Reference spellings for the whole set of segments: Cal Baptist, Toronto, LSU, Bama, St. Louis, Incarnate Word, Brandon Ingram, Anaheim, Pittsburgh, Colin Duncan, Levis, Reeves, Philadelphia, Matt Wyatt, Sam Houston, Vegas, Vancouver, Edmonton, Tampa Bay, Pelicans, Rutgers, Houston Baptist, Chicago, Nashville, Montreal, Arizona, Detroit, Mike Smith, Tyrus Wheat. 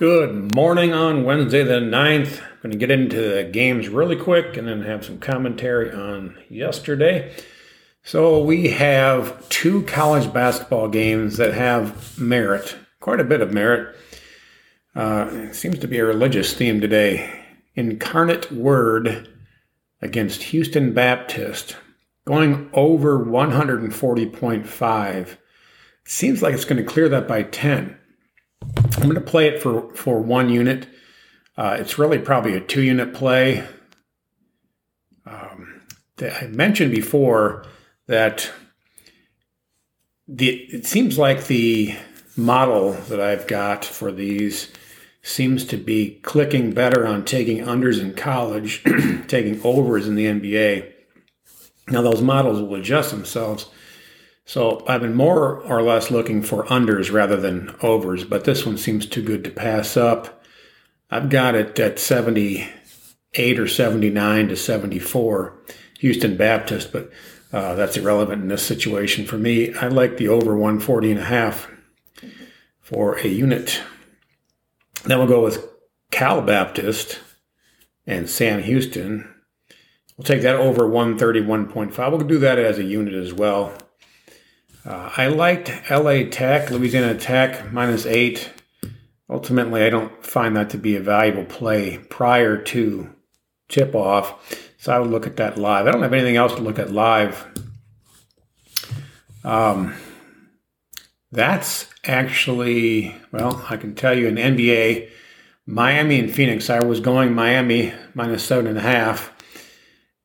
Good morning on Wednesday the 9th. I'm going to get into the games really quick and then have some commentary on yesterday. So we have two college basketball games that have merit, quite a bit of merit. It seems to be a religious theme today. Incarnate Word against Houston Baptist, going over 140.5. Seems like it's going to clear that by 10. I'm going to play it for one unit. It's really probably a two-unit play. I mentioned before that it seems like the model that I've got for these seems to be clicking better on taking unders in college, taking overs in the NBA. Now, those models will adjust themselves. So I've been more or less looking for unders rather than overs, but this one seems too good to pass up. I've got it at 78 or 79 to 74, Houston Baptist, but that's irrelevant in this situation for me. I like the over 140.5 for a unit. Then we'll go with Cal Baptist and Sam Houston. We'll take that over 131.5. We'll do that as a unit as well. I liked Louisiana Tech, -8. Ultimately, I don't find that to be a valuable play prior to tip-off, so I would look at that live. I don't have anything else to look at live. That's actually, well, I can tell you in NBA, Miami and Phoenix, I was going Miami -7.5,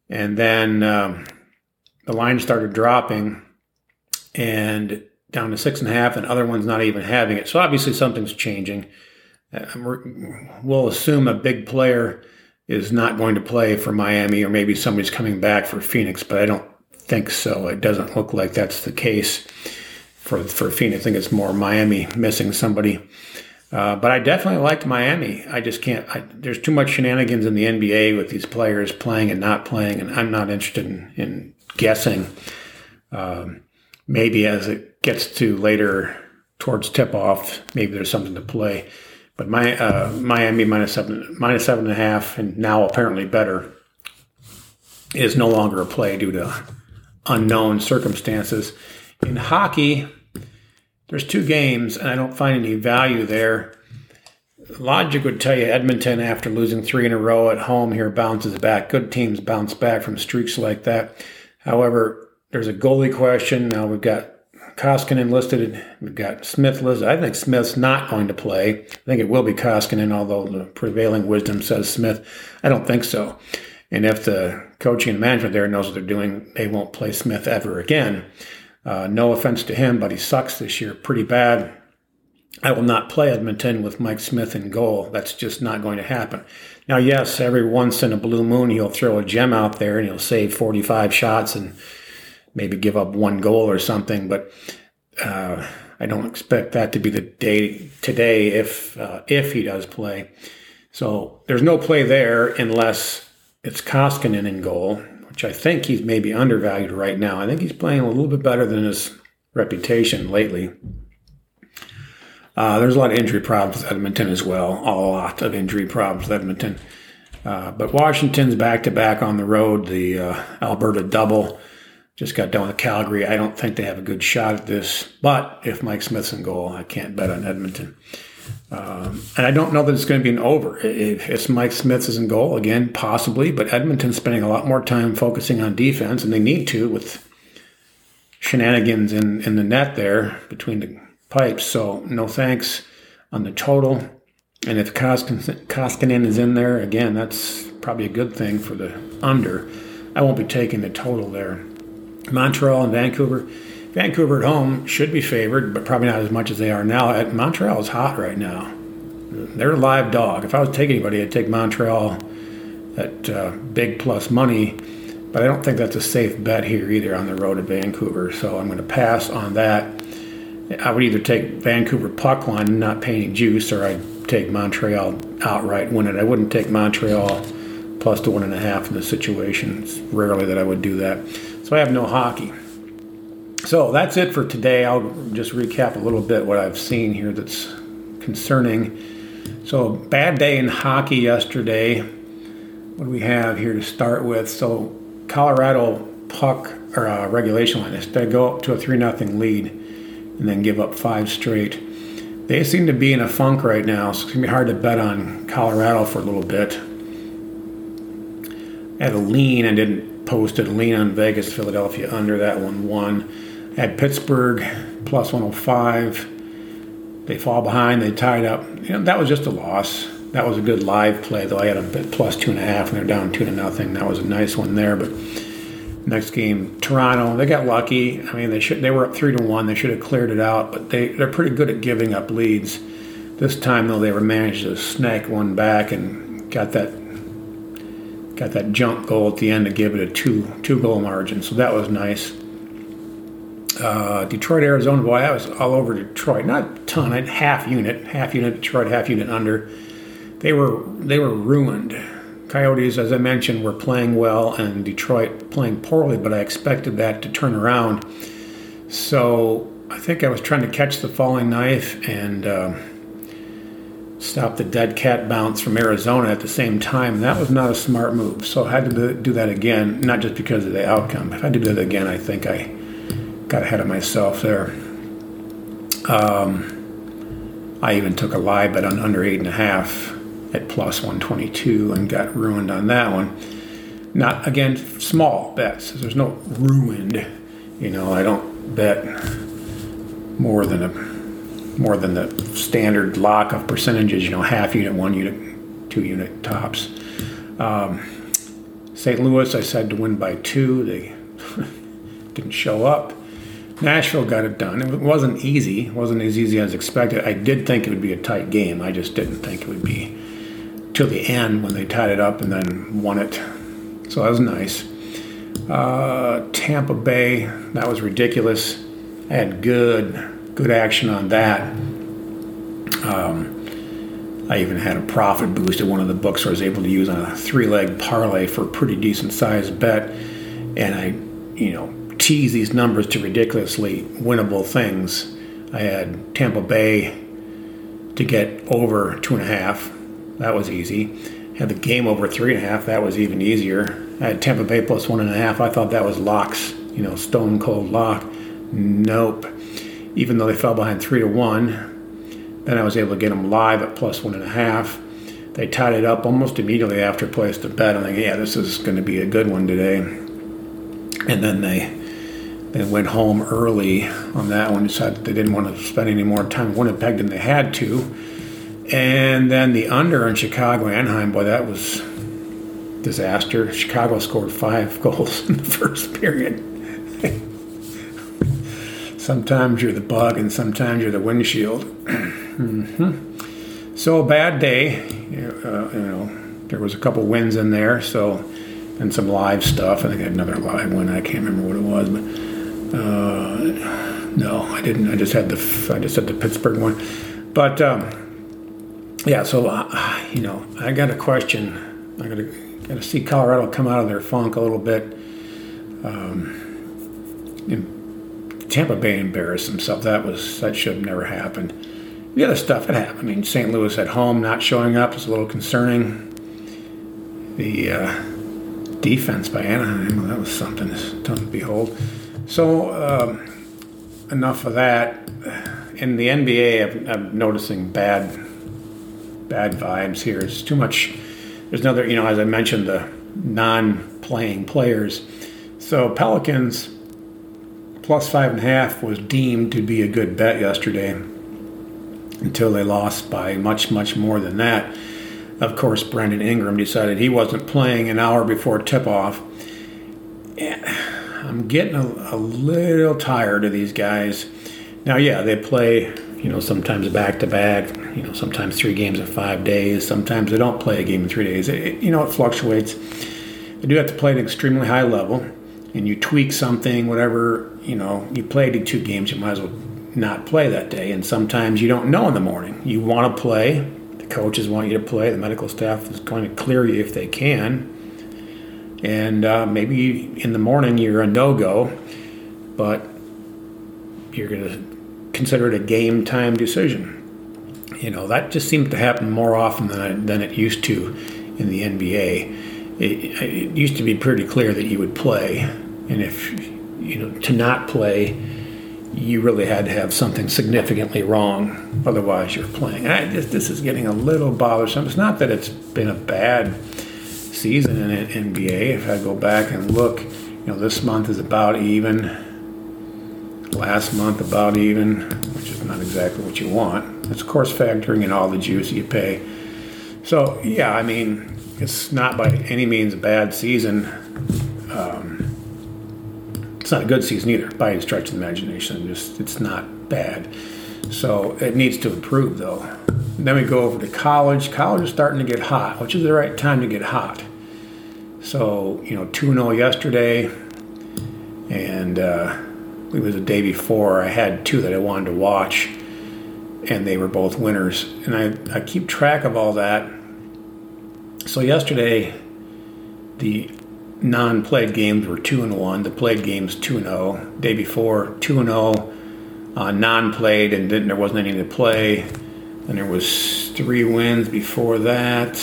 and then the line started dropping and down to 6.5, and other one's not even having it. So obviously something's changing. We'll assume a big player is not going to play for Miami, or maybe somebody's coming back for Phoenix, but I don't think so. It doesn't look like that's the case for Phoenix. I think it's more Miami missing somebody. But I definitely liked Miami. I just can't. There's too much shenanigans in the NBA with these players playing and not playing, and I'm not interested in guessing. Maybe as it gets to later towards tip-off, maybe there's something to play. But my Miami -7.5, and now apparently better, is no longer a play due to unknown circumstances. In hockey, there's two games, and I don't find any value there. Logic would tell you Edmonton, after losing 3 in a row at home here, bounces back. Good teams bounce back from streaks like that. However, there's a goalie question. Now we've got Koskinen listed. We've got Smith listed. I think Smith's not going to play. I think it will be Koskinen, although the prevailing wisdom says Smith. I don't think so. And if the coaching and management there knows what they're doing, they won't play Smith ever again. No offense to him, but he sucks this year pretty bad. I will not play Edmonton with Mike Smith in goal. That's just not going to happen. Now, yes, every once in a blue moon, he'll throw a gem out there and he'll save 45 shots and maybe give up one goal or something, but I don't expect that to be the day today if he does play. So there's no play there unless it's Koskinen in goal, which I think he's maybe undervalued right now. I think he's playing a little bit better than his reputation lately. There's a lot of injury problems with Edmonton as well, a lot of injury problems with Edmonton. But Washington's back-to-back on the road, the Alberta double. Just got done with Calgary. I don't think they have a good shot at this. But if Mike Smith's in goal, I can't bet on Edmonton. And I don't know that it's going to be an over. If Mike Smith is in goal, again, possibly. But Edmonton's spending a lot more time focusing on defense, and they need to with shenanigans in the net there between the pipes. So no thanks on the total. And if Koskinen is in there, again, that's probably a good thing for the under. I won't be taking the total there. Montreal and Vancouver. Vancouver at home should be favored, but probably not as much as they are now. Montreal is hot right now. They're a live dog. If I was to take anybody, I'd take Montreal at big plus money, but I don't think that's a safe bet here either on the road to Vancouver, so I'm going to pass on that. I would either take Vancouver puck line and not pay any juice, or I'd take Montreal outright win it. I wouldn't take Montreal plus to 1.5 in this situation. It's rarely that I would do that. So I have no hockey. So that's it for today. I'll just recap a little bit what I've seen here that's concerning. So bad day in hockey yesterday. What do we have here to start with? So Colorado puck or regulation line. They go up to a 3-0 lead and then give up five straight. They seem to be in a funk right now, so it's going to be hard to bet on Colorado for a little bit. At a lean, I didn't post it. Lean on Vegas, Philadelphia under. That one won. At Pittsburgh, plus 105. They fall behind. They tied up. You know, that was just a loss. That was a good live play, though. I had a bit plus 2.5 when they're down 2-0. That was a nice one there. But next game, Toronto. They got lucky. I mean, they were up 3-1. They should have cleared it out. But they're pretty good at giving up leads. This time, though, they were managed to snag one back and got that jump goal at the end to give it a two goal margin. So that was nice. Detroit, Arizona. Boy, I was all over Detroit. Not a ton. I had half unit Detroit, half unit under. They were ruined. Coyotes, as I mentioned, were playing well, and Detroit playing poorly, but I expected that to turn around. So I think I was trying to catch the falling knife and stop the dead cat bounce from Arizona at the same time. That was not a smart move, so I had to do that again, not just because of the outcome. But if I did that again, I think I got ahead of myself there. I even took a live bet on under 8.5. At plus 122 and got ruined on that one. Not, again, small bets. There's no ruined. You know, I don't bet more than the standard lock of percentages. You know, half unit, 1 unit, 2 unit tops. St. Louis, I said to win by 2. They didn't show up. Nashville got it done. It wasn't easy. It wasn't as easy as expected. I did think it would be a tight game. I just didn't think it would be till the end when they tied it up and then won it. So that was nice. Tampa Bay, that was ridiculous. I had good action on that. I even had a profit boost at one of the books I was able to use on a 3-leg parlay for a pretty decent sized bet. And I, you know, tease these numbers to ridiculously winnable things. I had Tampa Bay to get over 2.5. That was easy. Had the game over 3.5. That was even easier. I had Tampa Bay plus 1.5. I thought that was locks, you know, stone cold lock. Nope. Even though they fell behind 3-1, then I was able to get them live at plus 1.5. They tied it up almost immediately after place to bet. I'm like, yeah, this is going to be a good one today. And then they went home early on that one. Decided they didn't want to spend any more time in Winnipeg than they had to. And then the under in Chicago, Anaheim, boy, that was disaster. Chicago scored 5 goals in the first period. Sometimes you're the bug and sometimes you're the windshield. So a bad day. You know, there was a couple wins in there, so, and some live stuff. I think I had another live one. I can't remember what it was, but no, I didn't. I just had the Pittsburgh one, but. Yeah, so, you know, I got a question. I got to see Colorado come out of their funk a little bit. And Tampa Bay embarrassed themselves. That should have never happened. The other stuff that happened. I mean, St. Louis at home not showing up is a little concerning. The defense by Anaheim, well, that was something to behold. So, enough of that. In the NBA, I'm noticing bad vibes here. It's too much. There's another, you know, as I mentioned, the non-playing players. So Pelicans plus 5.5 was deemed to be a good bet yesterday until they lost by much, much more than that. Of course, Brandon Ingram decided he wasn't playing an hour before tip-off. I'm getting a little tired of these guys. Now, yeah, they play, you know, sometimes back-to-back, you know, sometimes 3 games in 5 days. Sometimes they don't play a game in 3 days. You know, it fluctuates. They do have to play at an extremely high level, and you tweak something, whatever, you know, you played in 2 games, you might as well not play that day. And sometimes you don't know in the morning. You want to play. The coaches want you to play. The medical staff is going to clear you if they can. And maybe in the morning you're a no-go, but you're going to consider it a game-time decision. You know, that just seems to happen more often than it used to in the NBA. It used to be pretty clear that you would play, and if, you know, to not play, you really had to have something significantly wrong, otherwise you're playing. This is getting a little bothersome. It's not that it's been a bad season in NBA. If I go back and look, you know, this month is about even, last month about even, which is not exactly what you want. It's, of course, factoring in all the dues you pay. So, yeah, I mean, it's not by any means a bad season. It's not a good season either, by any stretch of the imagination. It's not bad. So it needs to improve, though. And then we go over to college. College is starting to get hot, which is the right time to get hot. So, you know, 2-0 yesterday, and it was the day before. I had two that I wanted to watch, and they were both winners. And I keep track of all that. So yesterday, the non-played games were 2-1. The played games 2-0. Day before 2-0, non-played, and then there wasn't any to play. And there was three wins before that.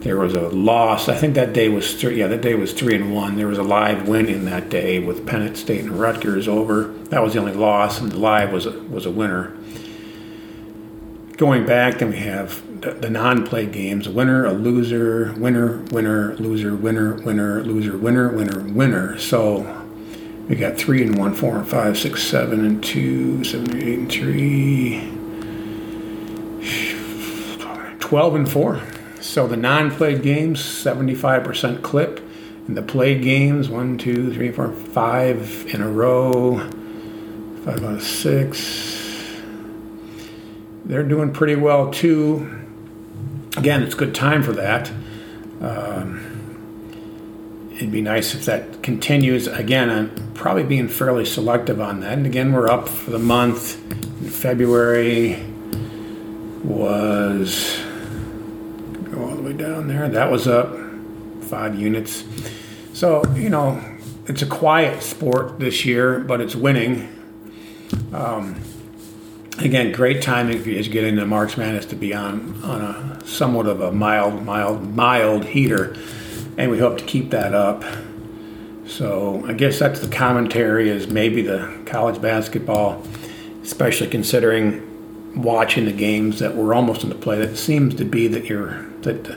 There was a loss. I think that day was three. Yeah, that day was 3-1. There was a live win in that day with Penn State and Rutgers over. That was the only loss, and the live was a winner. Going back, then we have the non-played games: a winner, a loser, winner, winner, loser, winner, winner, loser, winner, winner, winner. So we got 3-1, 4-5, 6-7 and 2, 7-8 and 3, 12-4. So the non-played games 75% clip, and the played games 1, 2, 3, 4, 5 in a row, 5 out of 6. They're doing pretty well too. Again, it's a good time for that. It'd be nice if that continues. Again, I'm probably being fairly selective on that. And again, we're up for the month. In February was, go all the way down there, that was up 5 units. So, you know, it's a quiet sport this year, but it's winning. Again, great timing as you get into March Madness to be on a somewhat of a mild heater, and we hope to keep that up. So I guess that's the commentary, is maybe the college basketball, especially considering watching the games that were almost into play. That seems to be that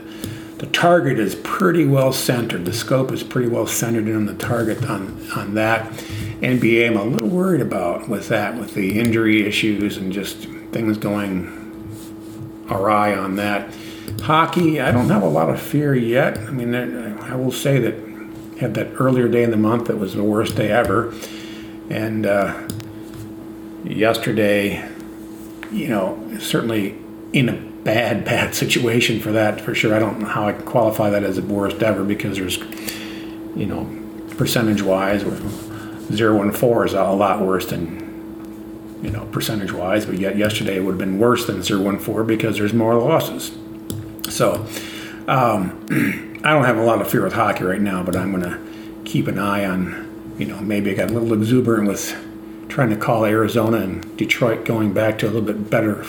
the target is pretty well centered. The scope is pretty well centered in the target on that. NBA, I'm a little worried about with that, with the injury issues and just things going awry on that. Hockey, I don't have a lot of fear yet. I mean, I will say that had that earlier day in the month that was the worst day ever. And yesterday, you know, certainly in a bad situation for that, for sure. I don't know how I can qualify that as the worst ever, because there's, you know, percentage-wise, 0-4 is a lot worse than, you know, percentage-wise, but yet yesterday would have been worse than 0-4 because there's more losses. So I don't have a lot of fear with hockey right now, but I'm going to keep an eye on, you know, maybe I got a little exuberant with trying to call Arizona and Detroit going back to a little bit better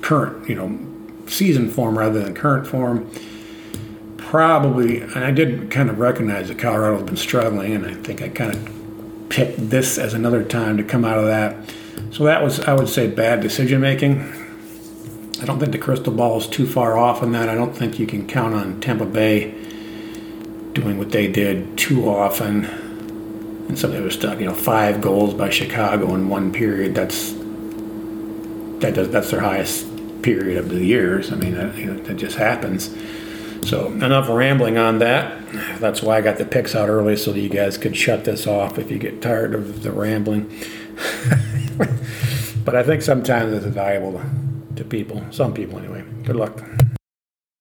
current, you know, season form rather than current form. Probably, and I did kind of recognize that Colorado's been struggling, and I think I kind of picked this as another time to come out of that. So that was, I would say, bad decision making. I don't think the crystal ball is too far off on that. I don't think you can count on Tampa Bay doing what they did too often. And somebody was stuck, you know, 5 goals by Chicago in 1 period. That's their highest period of the years. I mean, that just happens. So enough rambling on that. That's why I got the picks out early, so that you guys could shut this off if you get tired of the rambling. But I think sometimes it's valuable to people, some people anyway. Good luck.